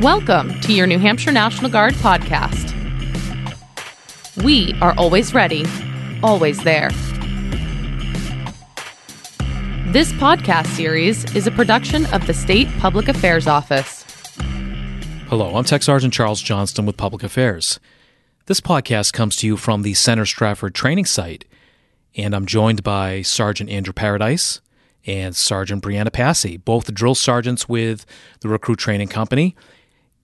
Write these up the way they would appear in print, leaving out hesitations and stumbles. Welcome to your New Hampshire National Guard podcast. We are always ready, always there. This podcast series is a production of the State Public Affairs Office. Hello, I'm Tech Sergeant Charles Johnston with Public Affairs. This podcast comes to you from the Center Strafford training site, and I'm joined by Sergeant Andrew Paradise and Sergeant Brianna Passy, both drill sergeants with the Recruit Training Company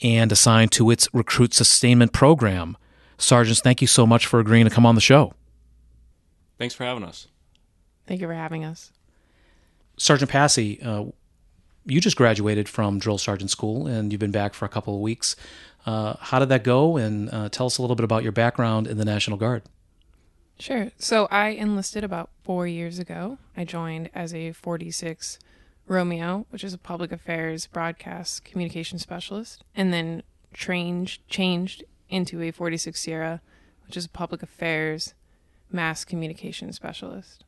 and assigned to its Recruit Sustainment Program. Sergeants, thank you so much for agreeing to come on the show. Thanks for having us. Thank you for having us. Sergeant Passy, you just graduated from drill sergeant school, and you've been back for a couple of weeks. How did that go? And tell us a little bit about your background in the National Guard. Sure. So I enlisted about 4 years ago. I joined as a 46 Romeo, which is a public affairs broadcast communication specialist, and then changed into a 46 Sierra, which is a public affairs mass communication specialist.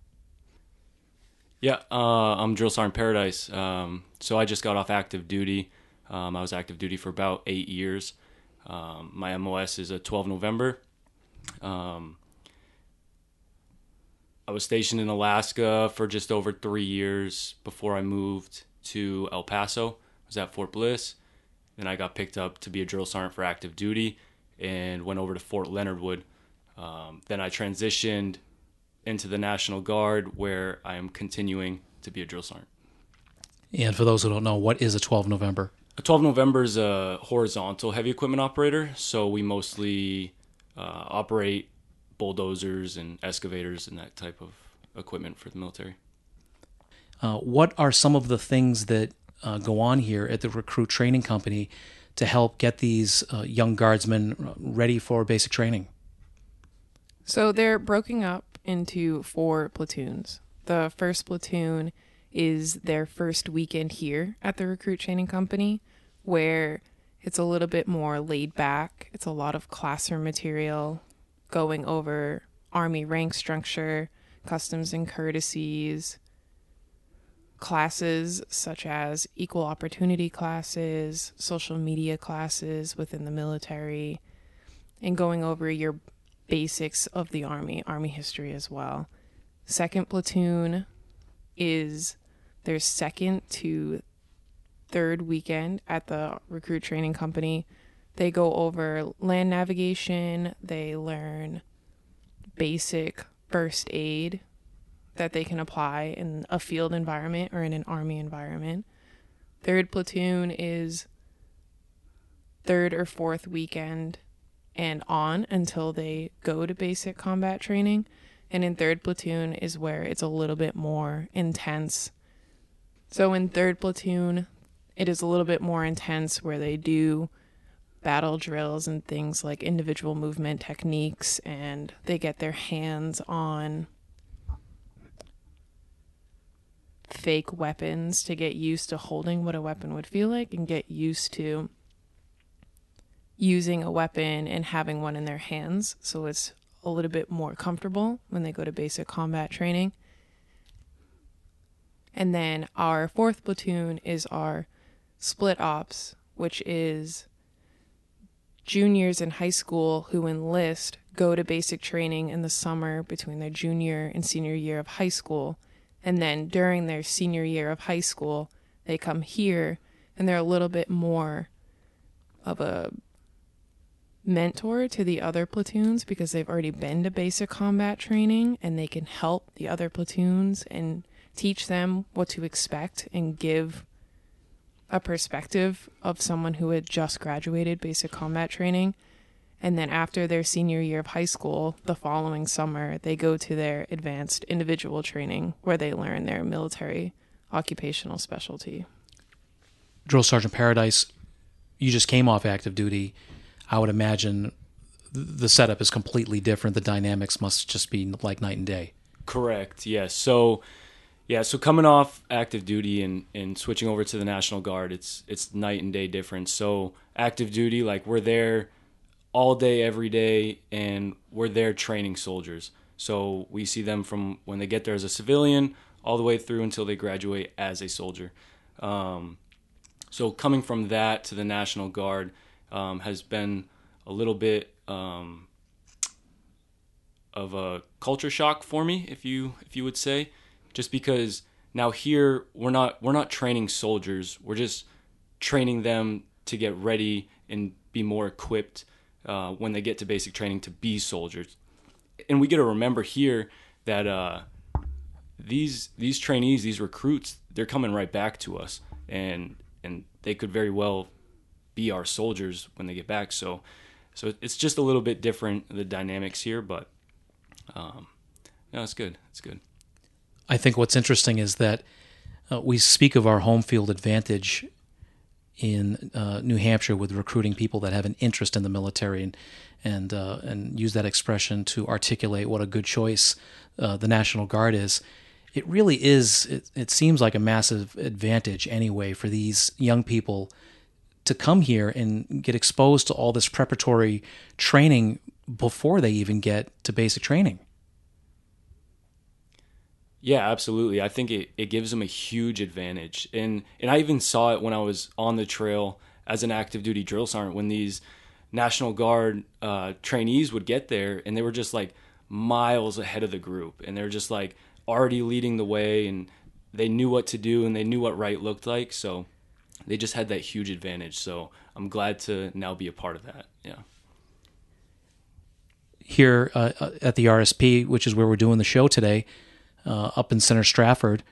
Yeah, I'm Drill Sergeant Paradise. So I just got off active duty. I was active duty for about 8 years. My MOS is a 12 November. I was stationed in Alaska for just over 3 years before I moved to El Paso. I was at Fort Bliss. Then I got picked up to be a drill sergeant for active duty and went over to Fort Leonard Wood. Then I transitioned into the National Guard, where I am continuing to be a drill sergeant. And for those who don't know, what is a 12 November? A 12 November is a horizontal heavy equipment operator, so we mostly operate bulldozers and excavators and that type of equipment for the military. What are some of the things that go on here at the Recruit Training Company to help get these young guardsmen ready for basic training? So they're broken up into four platoons. The first platoon is their first weekend here at the Recruit Training Company, where it's a little bit more laid back. It's a lot of classroom material, going over Army rank structure, customs and courtesies, classes such as equal opportunity classes, social media classes within the military, and going over your basics of the Army history as well. Second platoon is their second to third weekend at the Recruit Training Company. They go over land navigation. They learn basic first aid that they can apply in a field environment or in an Army environment. Third platoon is third or fourth weekend and on until they go to basic combat training. And in third platoon is where it's a little bit more intense. So in third platoon, it is a little bit more intense, where they do battle drills and things like individual movement techniques, and they get their hands on fake weapons to get used to holding what a weapon would feel like and get used to using a weapon and having one in their hands, so it's a little bit more comfortable when they go to basic combat training. And then our fourth platoon is our split ops, which is juniors in high school who enlist, go to basic training in the summer between their junior and senior year of high school, and then during their senior year of high school they come here, and they're a little bit more of a mentor to the other platoons because they've already been to basic combat training, and they can help the other platoons and teach them what to expect and give a perspective of someone who had just graduated basic combat training. And then after their senior year of high school, the following summer, they go to their advanced individual training, where they learn their military occupational specialty. Drill Sergeant Paradise, you just came off active duty. I would imagine the setup is completely different. The dynamics must just be like night and day. Correct. Yes. Yeah. So coming off active duty and switching over to the National Guard, it's night and day difference. So active duty, like we're there all day, every day, and we're there training soldiers. So we see them from when they get there as a civilian all the way through until they graduate as a soldier. So coming from that to the National Guard has been a little bit of a culture shock for me, if you would say, just because now here we're not training soldiers, we're just training them to get ready and be more equipped when they get to basic training to be soldiers. And we get to remember here that these trainees, these recruits, they're coming right back to us, and they could very well be our soldiers when they get back. So it's just a little bit different, the dynamics here, but no, it's good. It's good. I think what's interesting is that we speak of our home field advantage in New Hampshire with recruiting people that have an interest in the military, and use that expression to articulate what a good choice the National Guard is. It really is, it seems like a massive advantage anyway for these young people to come here and get exposed to all this preparatory training before they even get to basic training. Yeah, absolutely. I think it gives them a huge advantage. And I even saw it when I was on the trail as an active duty drill sergeant, when these National Guard trainees would get there, and they were just like miles ahead of the group, and they're just like already leading the way, and they knew what to do, and they knew what right looked like. So they just had that huge advantage. So I'm glad to now be a part of that. Yeah. Here at the RSP, which is where we're doing the show today, up in Center Strafford,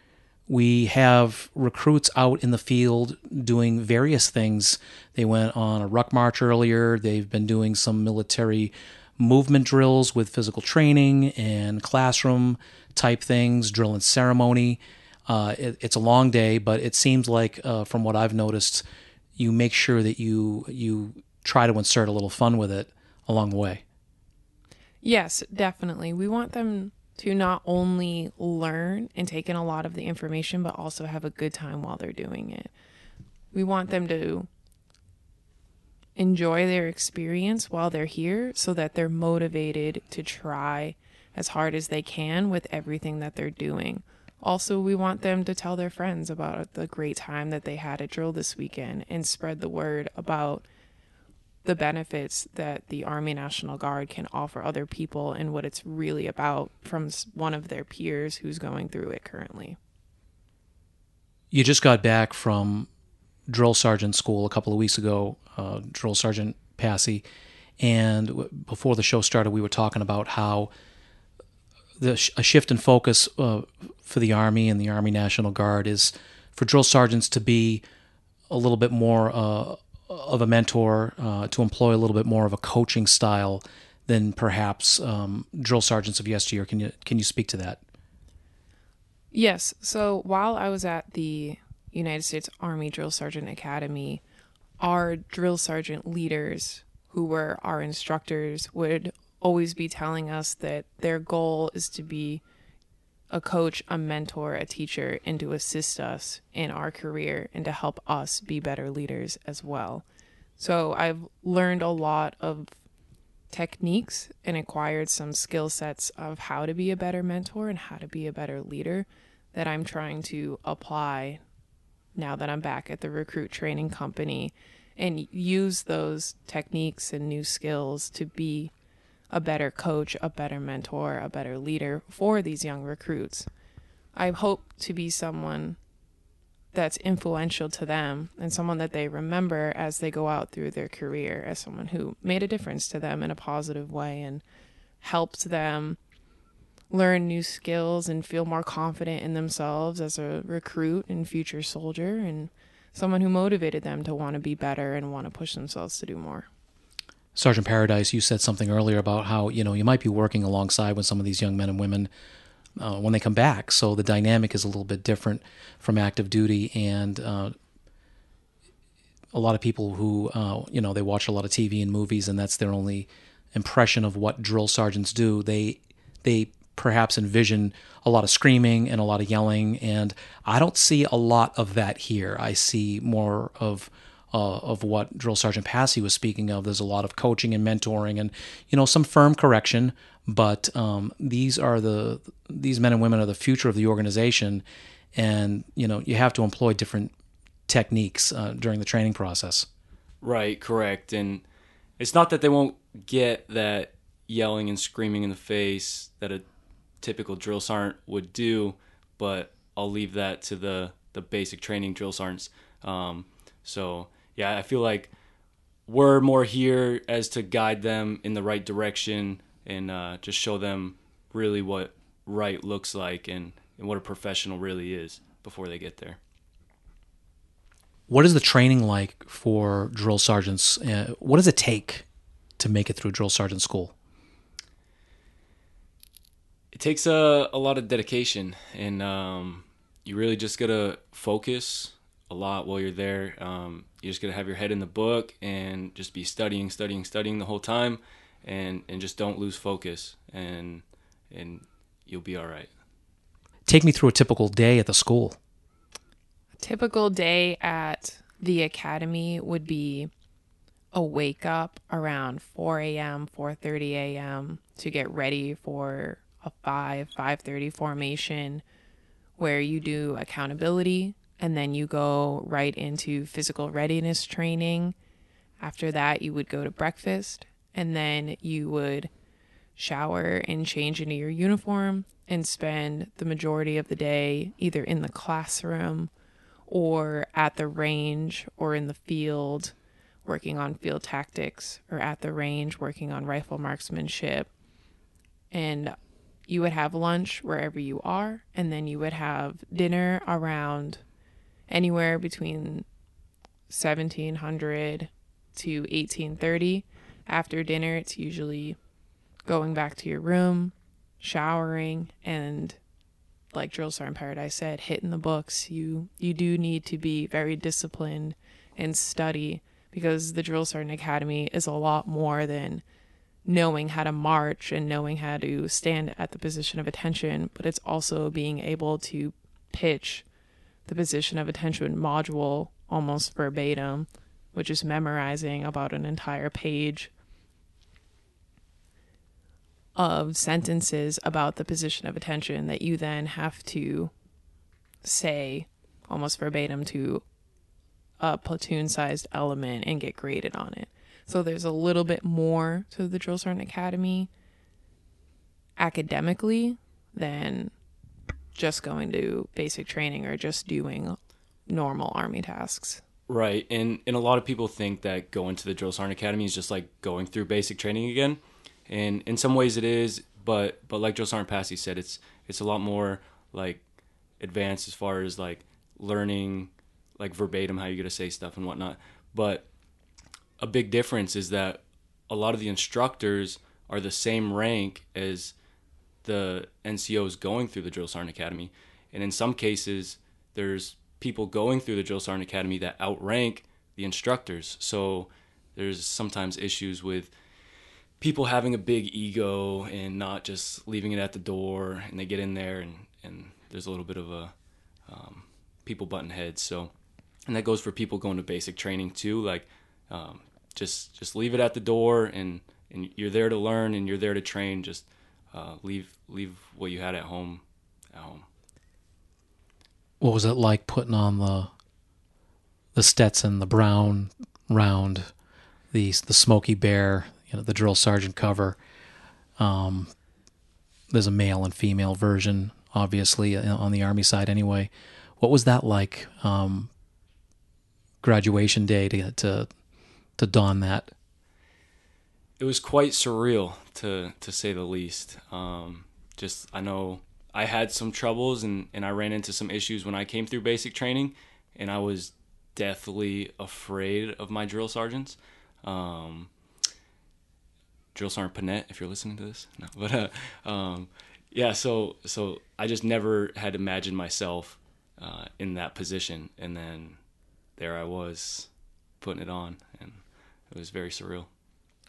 we have recruits out in the field doing various things. They went on a ruck march earlier. They've been doing some military movement drills with physical training and classroom type things, drill and ceremony. It's a long day, but it seems like from what I've noticed, you make sure that you try to insert a little fun with it along the way. Yes, definitely. We want them to not only learn and take in a lot of the information, but also have a good time while they're doing it. We want them to enjoy their experience while they're here so that they're motivated to try as hard as they can with everything that they're doing. Also, we want them to tell their friends about the great time that they had at drill this weekend and spread the word about the benefits that the Army National Guard can offer other people and what it's really about from one of their peers who's going through it currently. You just got back from drill sergeant school a couple of weeks ago, Drill Sergeant Passy, and before the show started, we were talking about how a shift in focus for the Army and the Army National Guard is for drill sergeants to be a little bit more of a mentor, to employ a little bit more of a coaching style than perhaps drill sergeants of yesteryear. Can you speak to that? Yes. So while I was at the United States Army Drill Sergeant Academy, our drill sergeant leaders, who were our instructors, would always be telling us that their goal is to be a coach, a mentor, a teacher, and to assist us in our career and to help us be better leaders as well. So I've learned a lot of techniques and acquired some skill sets of how to be a better mentor and how to be a better leader that I'm trying to apply now that I'm back at the Recruit Training Company, and use those techniques and new skills to be a better coach, a better mentor, a better leader for these young recruits. I hope to be someone that's influential to them and someone that they remember as they go out through their career, as someone who made a difference to them in a positive way and helped them learn new skills and feel more confident in themselves as a recruit and future soldier, and someone who motivated them to want to be better and want to push themselves to do more. Sergeant Paradise, you said something earlier about how, you might be working alongside with some of these young men and women when they come back. So the dynamic is a little bit different from active duty. And a lot of people who, they watch a lot of TV and movies, and that's their only impression of what drill sergeants do. They perhaps envision a lot of screaming and a lot of yelling. And I don't see a lot of that here. I see more of what Drill Sergeant Passy was speaking of. There's a lot of coaching and mentoring and, some firm correction, but these men and women are the future of the organization, and, you have to employ different techniques during the training process. Right, correct. And it's not that they won't get that yelling and screaming in the face that a typical drill sergeant would do, but I'll leave that to the basic training drill sergeants. So yeah, I feel like we're more here as to guide them in the right direction and just show them really what right looks like and what a professional really is before they get there. What is the training like for drill sergeants? What does it take to make it through drill sergeant school? It takes a lot of dedication, and you really just gotta focus a lot while you're there. You just gotta have your head in the book and just be studying the whole time, and just don't lose focus, and you'll be all right. Take me through a typical day at the school. A typical day at the academy would be a wake up around 4 a.m., 4:30 a.m. to get ready for a 5:30 formation where you do accountability, and then you go right into physical readiness training. After that, you would go to breakfast, and then you would shower and change into your uniform and spend the majority of the day either in the classroom or at the range or in the field working on field tactics, or at the range working on rifle marksmanship. And you would have lunch wherever you are, and then you would have dinner around anywhere between 1700 to 1830. After dinner, it's usually going back to your room, showering, and like Drill Sergeant Paradise said, hitting the books. You do need to be very disciplined and study, because the Drill Sergeant Academy is a lot more than knowing how to march and knowing how to stand at the position of attention, but it's also being able to pitch the position of attention module almost verbatim, which is memorizing about an entire page of sentences about the position of attention that you then have to say almost verbatim to a platoon-sized element and get graded on it. So there's a little bit more to the Drill Sergeant Academy academically than just going to basic training or just doing normal Army tasks. Right, and a lot of people think that going to the Drill Sergeant Academy is just like going through basic training again, and in some ways it is, but like Drill Sergeant Passy said, it's a lot more like advanced as far as like learning like verbatim how you're gonna say stuff and whatnot, but a big difference is that a lot of the instructors are the same rank as the NCOs going through the Drill Sergeant Academy. And in some cases, there's people going through the Drill Sergeant Academy that outrank the instructors. So there's sometimes issues with people having a big ego and not just leaving it at the door. And they get in there and there's a little bit of a people butting heads. So, and that goes for people going to basic training too. Like, just leave it at the door, and you're there to learn and you're there to train. Just leave what you had at home What was it like putting on the Stetson, the brown round, the Smoky Bear, the drill sergeant cover? There's a male and female version, obviously, on the Army side anyway. What was that like, graduation day to don that? It was quite surreal, to say the least. I know I had some troubles and I ran into some issues when I came through basic training, and I was deathly afraid of my drill sergeants. Drill Sergeant Panette, if you're listening to this. No, but yeah, so I just never had imagined myself in that position, and then there I was putting it on, and it was very surreal.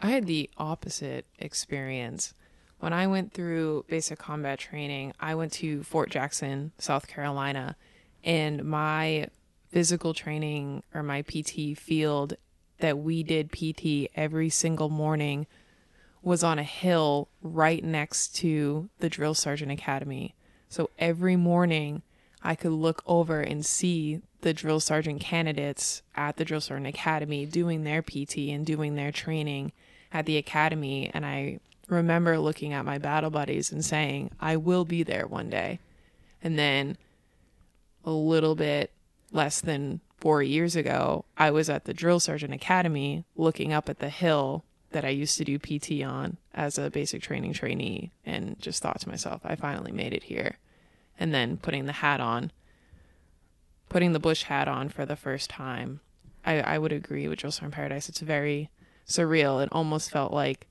I had the opposite experience. When I went through basic combat training, I went to Fort Jackson, South Carolina, and my physical training, or my PT field that we did PT every single morning, was on a hill right next to the Drill Sergeant Academy. So every morning I could look over and see the drill sergeant candidates at the Drill Sergeant Academy doing their PT and doing their training at the academy. And I remember looking at my battle buddies and saying, I will be there one day. And then a little bit less than 4 years ago, I was at the Drill Sergeant Academy looking up at the hill that I used to do PT on as a basic training trainee, and just thought to myself, I finally made it here. And then putting the hat on, putting the bush hat on for the first time, I would agree with Drill Sergeant Paradise. It's very surreal. It almost felt like,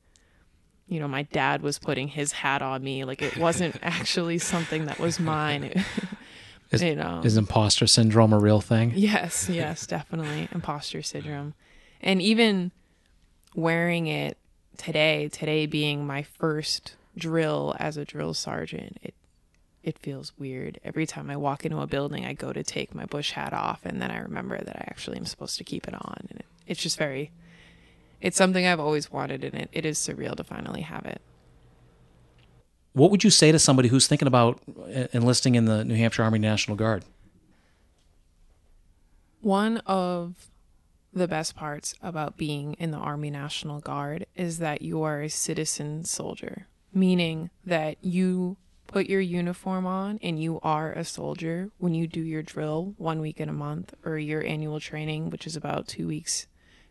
you know, my dad was putting his hat on me. Like, it wasn't actually something that was mine. Is imposter syndrome a real thing? Yes, yes, definitely. Imposter syndrome. And even wearing it today being my first drill as a drill sergeant, it feels weird. Every time I walk into a building, I go to take my bush hat off, and then I remember that I actually am supposed to keep it on. And it's just very, it's something I've always wanted, and it is surreal to finally have it. What would you say to somebody who's thinking about enlisting in the New Hampshire Army National Guard? One of the best parts about being in the Army National Guard is that you are a citizen soldier, meaning that you put your uniform on and you are a soldier when you do your drill 1 week in a month, or your annual training, which is about 2 weeks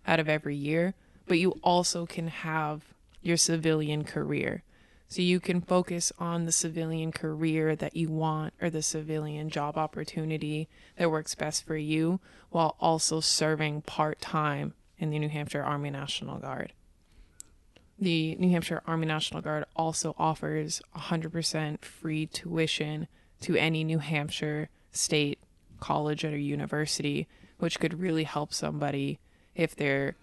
out of every year. But you also can have your civilian career. So you can focus on the civilian career that you want, or the civilian job opportunity that works best for you, while also serving part-time in the New Hampshire Army National Guard. The New Hampshire Army National Guard also offers 100% free tuition to any New Hampshire state college or university, which could really help somebody if they're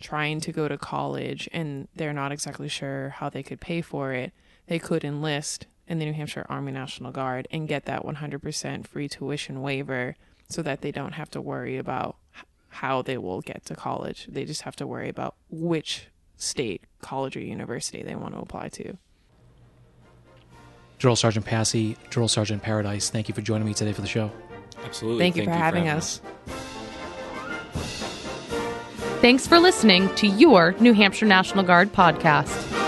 trying to go to college and they're not exactly sure how they could pay for it. They could enlist in the New Hampshire Army National Guard and get that 100% free tuition waiver, so that they don't have to worry about how they will get to college. They just have to worry about which state college or university they want to apply to. Drill Sergeant Passy, Drill Sergeant Paradise, thank you for joining me today for the show. Absolutely. Thank you for having us. Thanks for listening to your New Hampshire National Guard podcast.